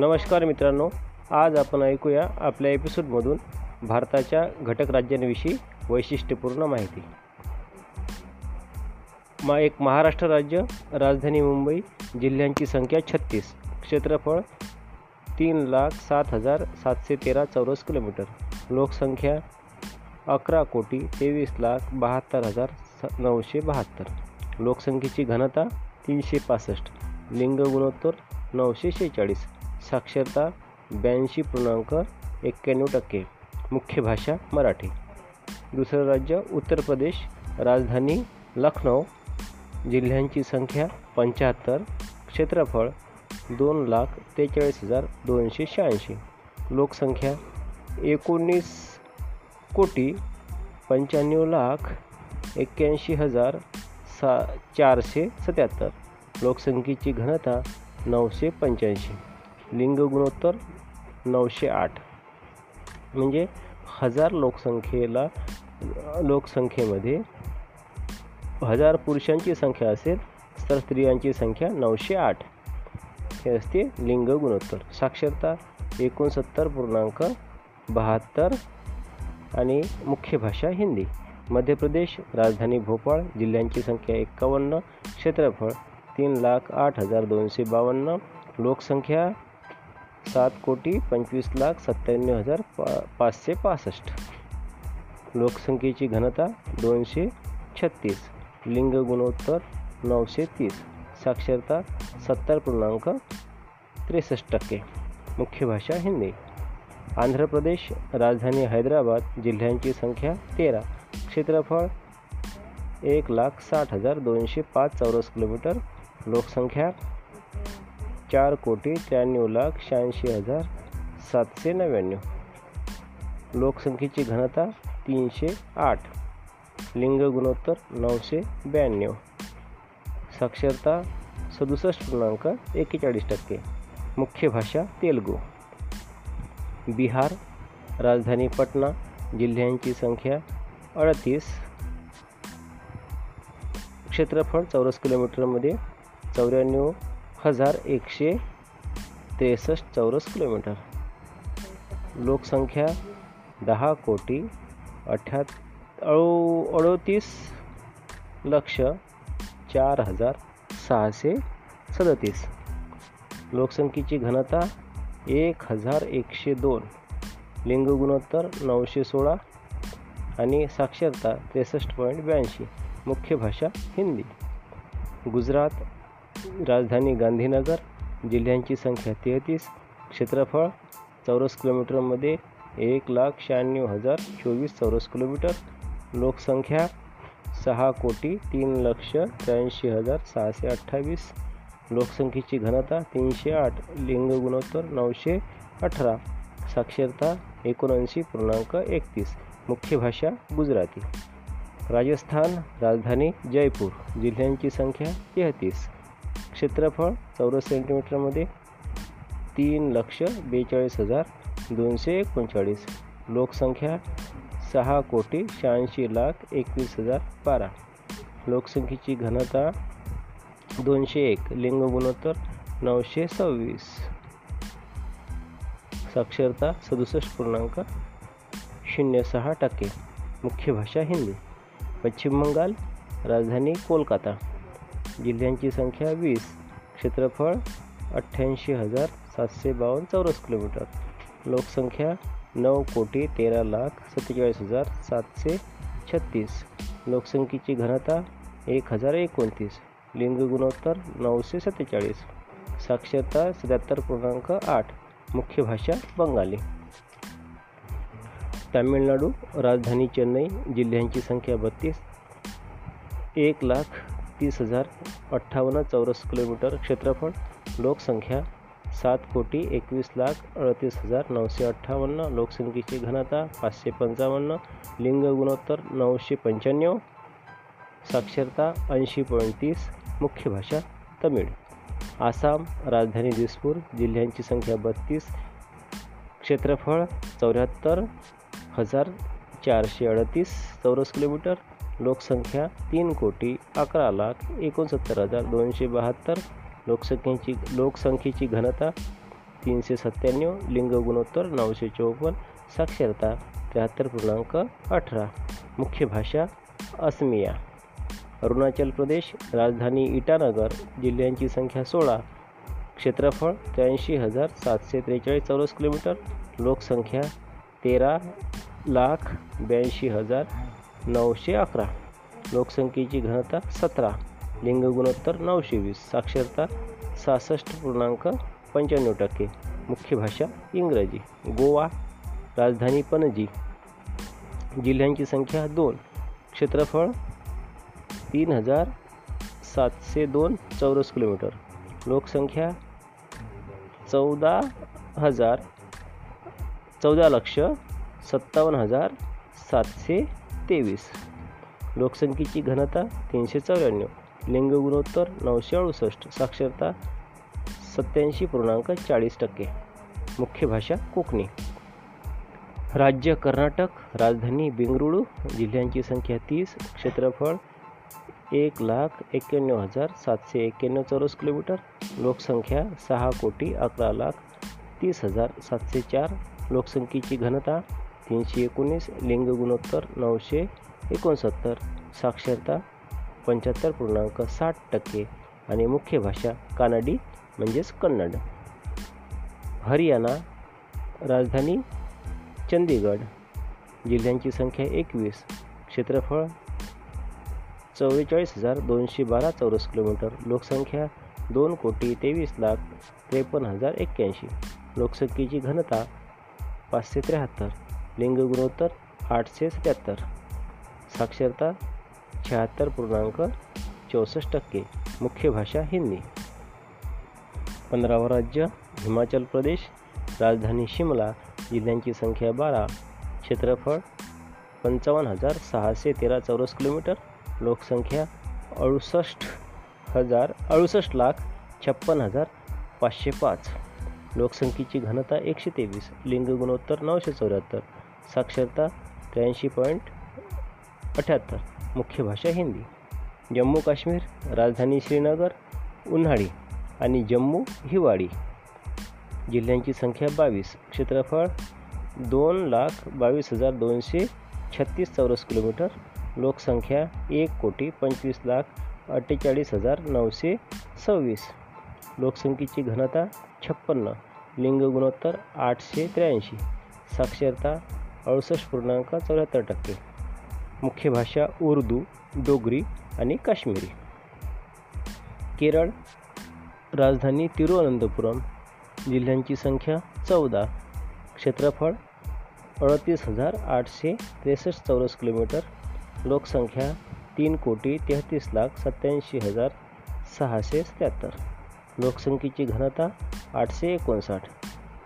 नमस्कार मित्रांनो, आज आपण ऐकूया आपल्या एपिसोडमधून भारताच्या घटक राज्यांविषयी वैशिष्ट्यपूर्ण माहिती. एक महाराष्ट्र राज्य, राजधानी मुंबई, जिल्ह्यांची संख्या 36, क्षेत्रफळ 3,07,713 चौरस किलोमीटर, लोकसंख्या 11,23,72,972, लोकसंख्येची घनता 365, लिंग गुणोत्तर 946, साक्षरता 82.91%, मुख्य भाषा मराठी. दुसरं राज्य उत्तर प्रदेश, राजधानी लखनौ, जिल्ह्यांची संख्या 75, क्षेत्रफळ 2,43,286, लोकसंख्या 19,95,81,477, लोकसंख्येची घनता 985, लिंग गुणोत्तर 908. म्हणजे 1,000 लोकसंख्येमध्ये 1,000 पुरुषांची संख्या असेल तर स्त्रियांची संख्या 908 हे असते लिंग गुणोत्तर. साक्षरता 69.72% आणि मुख्य भाषा हिंदी. मध्य प्रदेश, राजधानी भोपाळ, जिल्ह्यांची संख्या 51, क्षेत्रफळ 3,08,252, लोकसंख्या 7,25,97,565, लोकसंख्येची घनता 236, लिंग गुणोत्तर 930, साक्षरता 70.63%, मुख्य भाषा हिंदी. आंध्र प्रदेश, राजधानी हैदराबाद, जिल्ह्यांची संख्या 13, क्षेत्रफळ 1,60,205 चौरस किलोमीटर, लोकसंख्या 4,93,86,799, लोकसंख्येची घनता 308, लिंग गुणोत्तर 992, साक्षरता 67.41%, मुख्य भाषा तेलुगू. बिहार, राजधानी पटना, जिल्ह्यांची संख्या 38, क्षेत्रफळ चौरस किलोमीटरमध्ये 94,163 चौरस किलोमीटर, लोकसंख्या 10,38,04,637, लोकसंख्येची घनता 1,102, लिंग गुणोत्तर 916 आणि साक्षरता 63.82, मुख्य भाषा हिंदी. गुजरात, राजधानी गांधीनगर, जिल्ह्यांची संख्या 33, क्षेत्रफळ चौरस किलोमीटरमध्ये 1,96,024 चौरस किलोमीटर, लोकसंख्या 6,03,83,628, लोकसंख्येची घनता 308, लिंग गुणोत्तर 918, साक्षरता 79.31%, मुख्य भाषा गुजराती. राजस्थान, राजधानी जयपूर, जिल्ह्यांची संख्या 33, क्षेत्रफळ चौरस सेंटीमीटरमध्ये 3,42,239, लोकसंख्या 6,86,21,012, लोकसंख्येची घनता 201, लिंग गुणोत्तर 926, साक्षरता 67.06%, मुख्य भाषा हिंदी. पश्चिम बंगाल, राजधानी कोलकाता, जिल्ह्यांची संख्या 20, क्षेत्रफळ 88,752 चौरस किलोमीटर, लोकसंख्या 9,13,47,736, लोकसंख्येची घनता 1,029, लिंग गुणोत्तर 947, साक्षरता 77.8%, मुख्य भाषा बंगाली. तामिळनाडू, राजधानी चेन्नई, जिल्ह्यांची संख्या 32, 1,30,058 चौरस किलोमीटर, क्षेत्रफळ, लोकसंख्या 7,21,38,958, लोकसंख्येची घनता 555, लिंग गुणोत्तर 995, साक्षरता 80.30%, मुख्य भाषा तमिळ. आसाम, राजधानी दिसपूर, जिल्ह्यांची संख्या 32, क्षेत्रफळ 74,438 चौरस किलोमीटर, लोकसंख्या 3,11,69,272, लोकसंख्येची घनता 397, लिंग गुणोत्तर 954, साक्षरता 73.18. मुख्य भाषा असमिया. अरुणाचल प्रदेश, राजधानी इटानगर, जिल्ह्यांची संख्या 16, क्षेत्रफळ 83,743 चौरस किलोमीटर, लोकसंख्या 13,82,911, लोकसंख्येची घनता 17, लिंग गुणोत्तर 920, साक्षरता 66.95%. मुख्य भाषा इंग्रजी. गोवा, राजधानी पणजी, जिल्ह्यांची संख्या 2, क्षेत्रफळ 3,702 चौरस किलोमीटर, लोकसंख्या 14,57,723, लोकसंख्येची घनता 394, लिंग गुणोत्तर 968, साक्षरता 87.40%. मुख्य भाषा कोकणी. राज्य कर्नाटक, राजधानी बेंगळुरू, जिल्ह्यांची संख्या 30, क्षेत्रफळ 1,91,791 चौरस किलोमीटर, लोकसंख्या 6,11,30,704, लोकसंख्येची घनता 319, लिंग गुणोत्तर 969, साक्षरता 75.60%. आणि मुख्य भाषा कानडी म्हणजेच कन्नड. हरियाणा, राजधानी चंदीगड, जिल्ह्यांची संख्या 21, क्षेत्रफळ 44,212 चौरस किलोमीटर, लोकसंख्या 2,23,53,081, लोकसंख्येची घनता 573, लिंग गुणोत्तर 877, साक्षरता 76.64%. मुख्य भाषा हिंदी. 15वा राज्य हिमाचल प्रदेश, राजधानी शिमला, जिल्ह्यांची संख्या 12, क्षेत्रफळ 55,613 चौरस किलोमीटर, लोकसंख्या 68,56,505, लोकसंख्येची घनता 123, लिंग गुणोत्तर 974, साक्षरता 83.78. मुख्य भाषा हिंदी. जम्मू काश्मीर, राजधानी श्रीनगर, उन्हाळी आणि जम्मू हिवाळी, जिल्ह्यांची संख्या 22, क्षेत्रफळ 2,22,236 चौरस किलोमीटर, लोकसंख्या 1,25,48,926, लोकसंख्येची घनता 56, लिंग गुणोत्तर 883, साक्षरता 68.74%. मुख्य भाषा उर्दू, डोगरी आणि काश्मीरी. केरळ, राजधानी तिरुअनंतपुरम, जिल्ह्यांची संख्या 14, क्षेत्रफळ 38,863 चौरस किलोमीटर, लोकसंख्या 3,33,87,673, लोकसंख्येची घनता 859,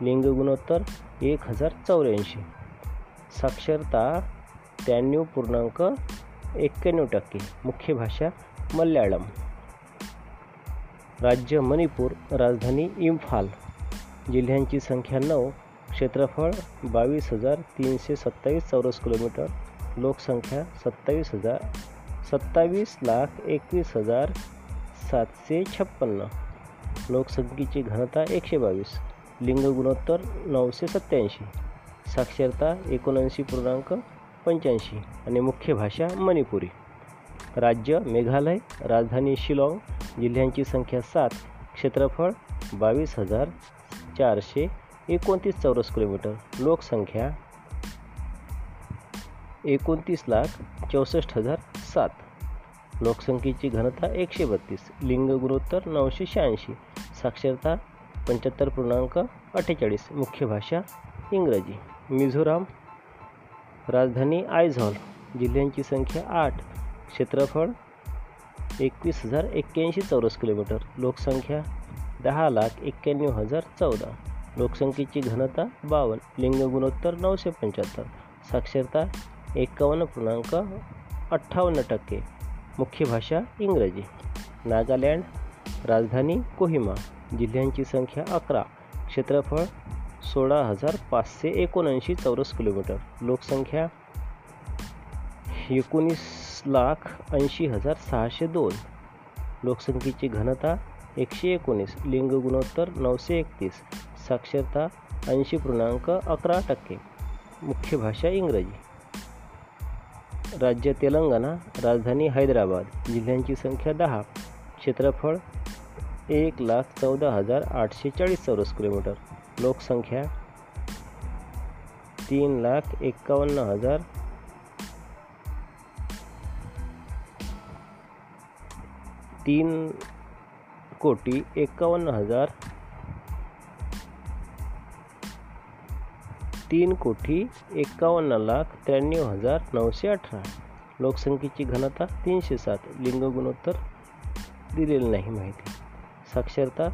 लिंग गुणोत्तर 1,084, साक्षरता 93.91%. मुख्य भाषा मल्याळम. राज्य मणिपूर, राजधानी इम्फाल, जिल्ह्यांची संख्या 9, क्षेत्रफळ 22,327 चौरस किलोमीटर, लोकसंख्या 27,21,756, लोकसंख्येची घनता 122, लिंग गुणोत्तर 987, साक्षरता 79.85. आणि मुख्य भाषा मणिपुरी. राज्य मेघालय, राजधानी शिलाँग, जिल्ह्यांची संख्या 7, क्षेत्रफळ 22,429 चौरस किलोमीटर, लोकसंख्या 29,64,007, लोकसंख्येची घनता 132, लिंग गुणोत्तर 986, साक्षरता 75.48. मुख्य भाषा इंग्रजी. मिझोराम, राजधानी आयझॉल, जिल्ह्यांची संख्या 8, क्षेत्रफळ 21,081 चौरस किलोमीटर, लोकसंख्या 10,91,014, लोकसंख्येची घनता 52, लिंग गुणोत्तर 975, साक्षरता 51.58%. मुख्य भाषा इंग्रजी. नागालँड, राजधानी कोहिमा, जिल्ह्यांची संख्या 11, क्षेत्रफळ 16,579 चौरस किलोमीटर, लोकसंख्या 19,80,602, लोकसंख्येची घनता 119, लिंग गुणोत्तर 931, साक्षरता 80.11%, मुख्य भाषा इंग्रजी. राज्य तेलंगणा, राजधानी हैदराबाद, जिल्ह्यांची संख्या 10, क्षेत्रफळ 1,14,840 चौरस किलोमीटर, लोकसंख्या 3,51,000 3,51,93,918. लोकसंख्येची घनता 307. लिंग गुणोत्तर दिलेली नाही माहिती. साक्षरता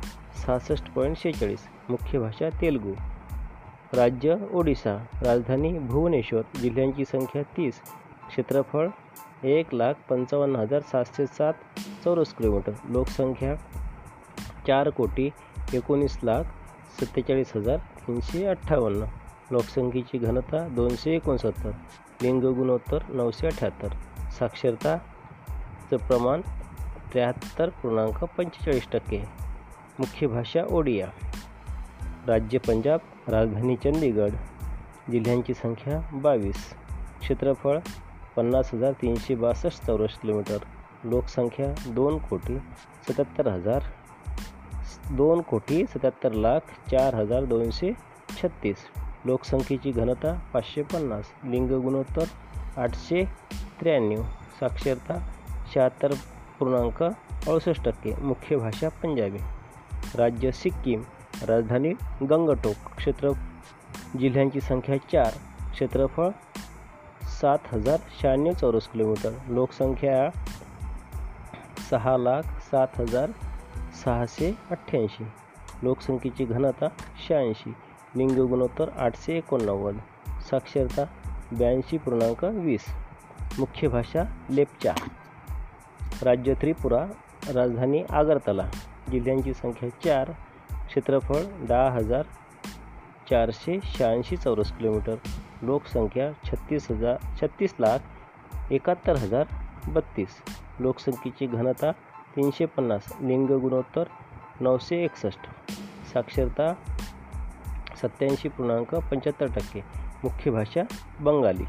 66.46, मुख्य भाषा तेलुगू. राज्य ओडिशा, राजधानी भुवनेश्वर, जिल्ह्यांची संख्या 30, क्षेत्रफळ 1,55,707 चौरस किलोमीटर, लोकसंख्या 4,19,47,358. लोकसंख्येची घनता 269. लिंग गुणोत्तर 978. साक्षरताचं प्रमाण 73.45%. मुख्य भाषा ओडिया. राज्य पंजाब, राजधानी चंदीगड, जिल्ह्यांची संख्या 22, क्षेत्रफळ 50,362 चौरस किलोमीटर, लोकसंख्या 2,77,4,236. लोकसंख्येची घनता 550. लिंग गुणोत्तर 893. साक्षरता 76.68%. मुख्य भाषा पंजाबी. राज्य सिक्कीम, राजधानी गंगटोक, जिल्ह्यांची संख्या 4, क्षेत्रफळ 7,096 चौरस किलोमीटर, लोकसंख्या 6,07,688. लोकसंख्येची घनता 86. लिंग गुणोत्तर 889. साक्षरता 82.20. मुख्य भाषा लेप्चा. राज्य त्रिपुरा, राजधानी आगरतला, जिल्ह्यांची संख्या 4, क्षेत्रफळ 10,486 चौरस किलोमीटर, लोकसंख्या 36,71,032. लोकसंख्येची घनता 350. लिंग गुणोत्तर 961. साक्षरता 87.75%. मुख्य भाषा बंगाली.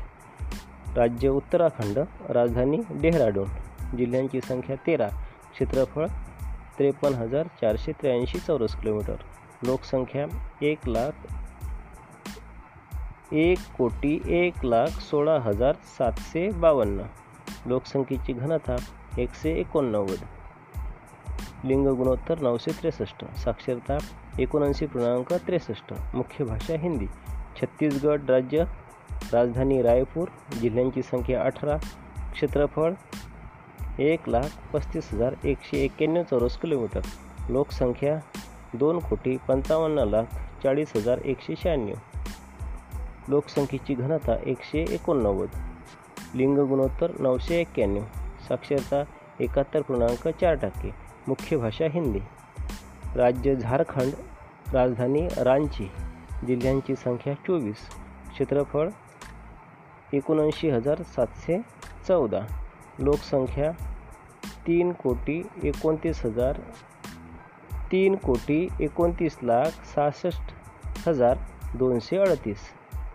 राज्य उत्तराखंड, राजधानी डेहराडून, जिल्ह्यांची संख्या 13, क्षेत्रफळ 53,483 चौरस किलोमीटर, लोकसंख्या 1,01,16,752. लोकसंख्येची घनता 189. लिंग गुणोत्तर 963. साक्षरता 79.63. मुख्य भाषा हिंदी. छत्तीसगड राज्य, राजधानी रायपूर, जिल्ह्यांची संख्या 18, क्षेत्रफळ 1,35,191 चौरस किलोमीटर, लोकसंख्या 2,55,40,196. लोकसंख्येची घनता 189. लिंग गुणोत्तर 991. साक्षरता 71.4%. मुख्य भाषा हिंदी. राज्य झारखंड, राजधानी रांची, जिल्ह्यांची संख्या 24, क्षेत्रफळ 79,714, लोकसंख्या 3,29,668,238.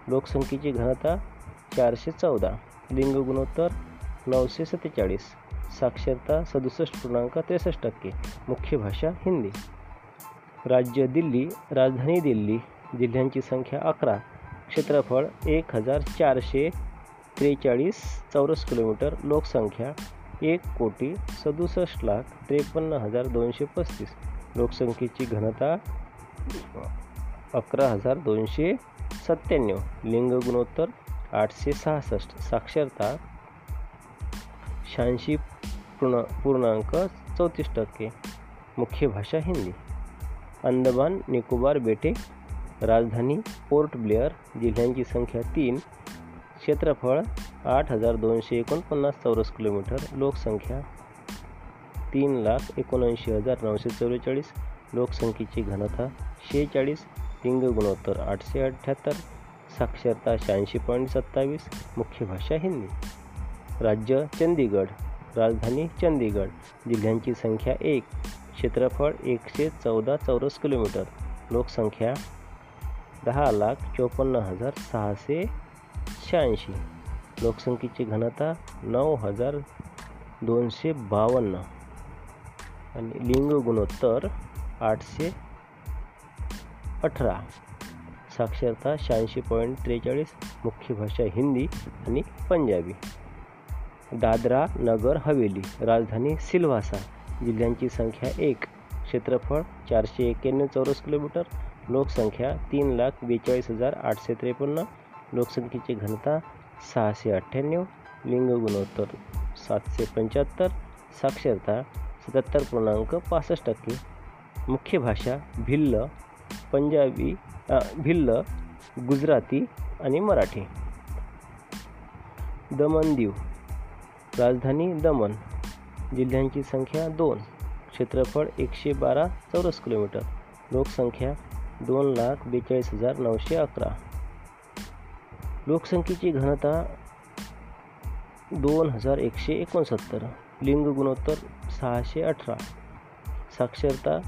लोकसंख्येची घनता 414. लिंग गुणोत्तर 947. साक्षरता 67.63%. मुख्य भाषा हिंदी. राज्य दिल्ली, राजधानी दिल्ली, जिल्ह्यांची संख्या 11, क्षेत्रफळ 1,443 चौरस किलोमीटर, लोकसंख्या 1,67,53,235. लोकसंख्येची घनता 11,297. लिंग गुणोत्तर 866. साक्षरता 86.34%. मुख्य भाषा हिंदी. अंदमान निकोबार बेटे, राजधानी पोर्ट ब्लेअर, जिल्ह्यांची संख्या 3, क्षेत्रफळ 8,249 चौरस किलोमीटर, लोकसंख्या 3,79,944. लोकसंख्येची घनता 46. लिंग गुणोत्तर 878. साक्षरता 86.27. मुख्य भाषा हिंदी. राज्य चंदीगड, राजधानी चंदीगड, जिल्ह्यांची संख्या 1, क्षेत्रफळ 114 चौरस किलोमीटर, लोकसंख्या 10,54,686. लोकसंख्येची घनता 9,252 आणि लिंग गुणोत्तर 818. साक्षरता 86.43. मुख्य भाषा हिंदी आणि पंजाबी. दादरा नगर हवेली राजधानी सिल्वासा. जिल्ह्यांची संख्या 1. क्षेत्रफळ 491 चौरस किलोमीटर. लोकसंख्या 3,42,853. लोकसंख्येची घनता 698. लिंग गुणोत्तर 775. साक्षरता 77.65%. मुख्य भाषा भिल्ल, पंजाबी, भिल्ल, गुजराती आणि मराठी. दमण दीव राजधानी दमण. जिल्ह्यांची संख्या 2. क्षेत्रफळ 112 चौरस किलोमीटर. लोकसंख्या 2,42,911. लोकसंख्येची घनता 2,169. लिंग गुणोत्तर 618. साक्षरता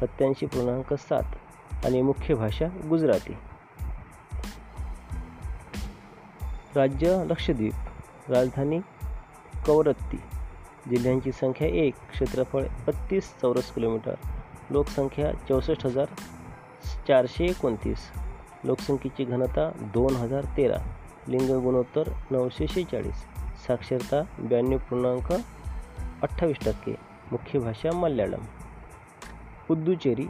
87.7 आणि मुख्य भाषा गुजराती. राज्य लक्षद्वीप राजधानी कवरत्ती. जिल्ह्यांची संख्या 1. क्षेत्रफळ 32 चौरस किलोमीटर. लोकसंख्या 64,429. लोकसंख्येची घनता 2,013. लिंग गुणोत्तर 946. साक्षरता 92.28%. मुख्य भाषा मल्याळम. पुदुचेरी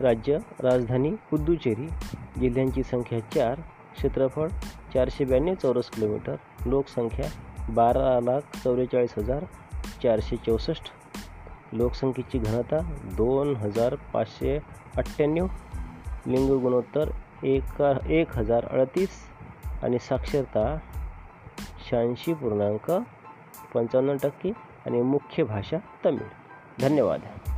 राज्य राजधानी पुदुचेरी. जिल्ह्यांची संख्या 4. क्षेत्रफळ 492 चौरस किलोमीटर. लोकसंख्या 12,44,464. लोकसंख्येची घनता 2,598. लिंग गुणोत्तर 1,038 आणि साक्षरता 86.55% आणि मुख्य भाषा तमिळ. धन्यवाद.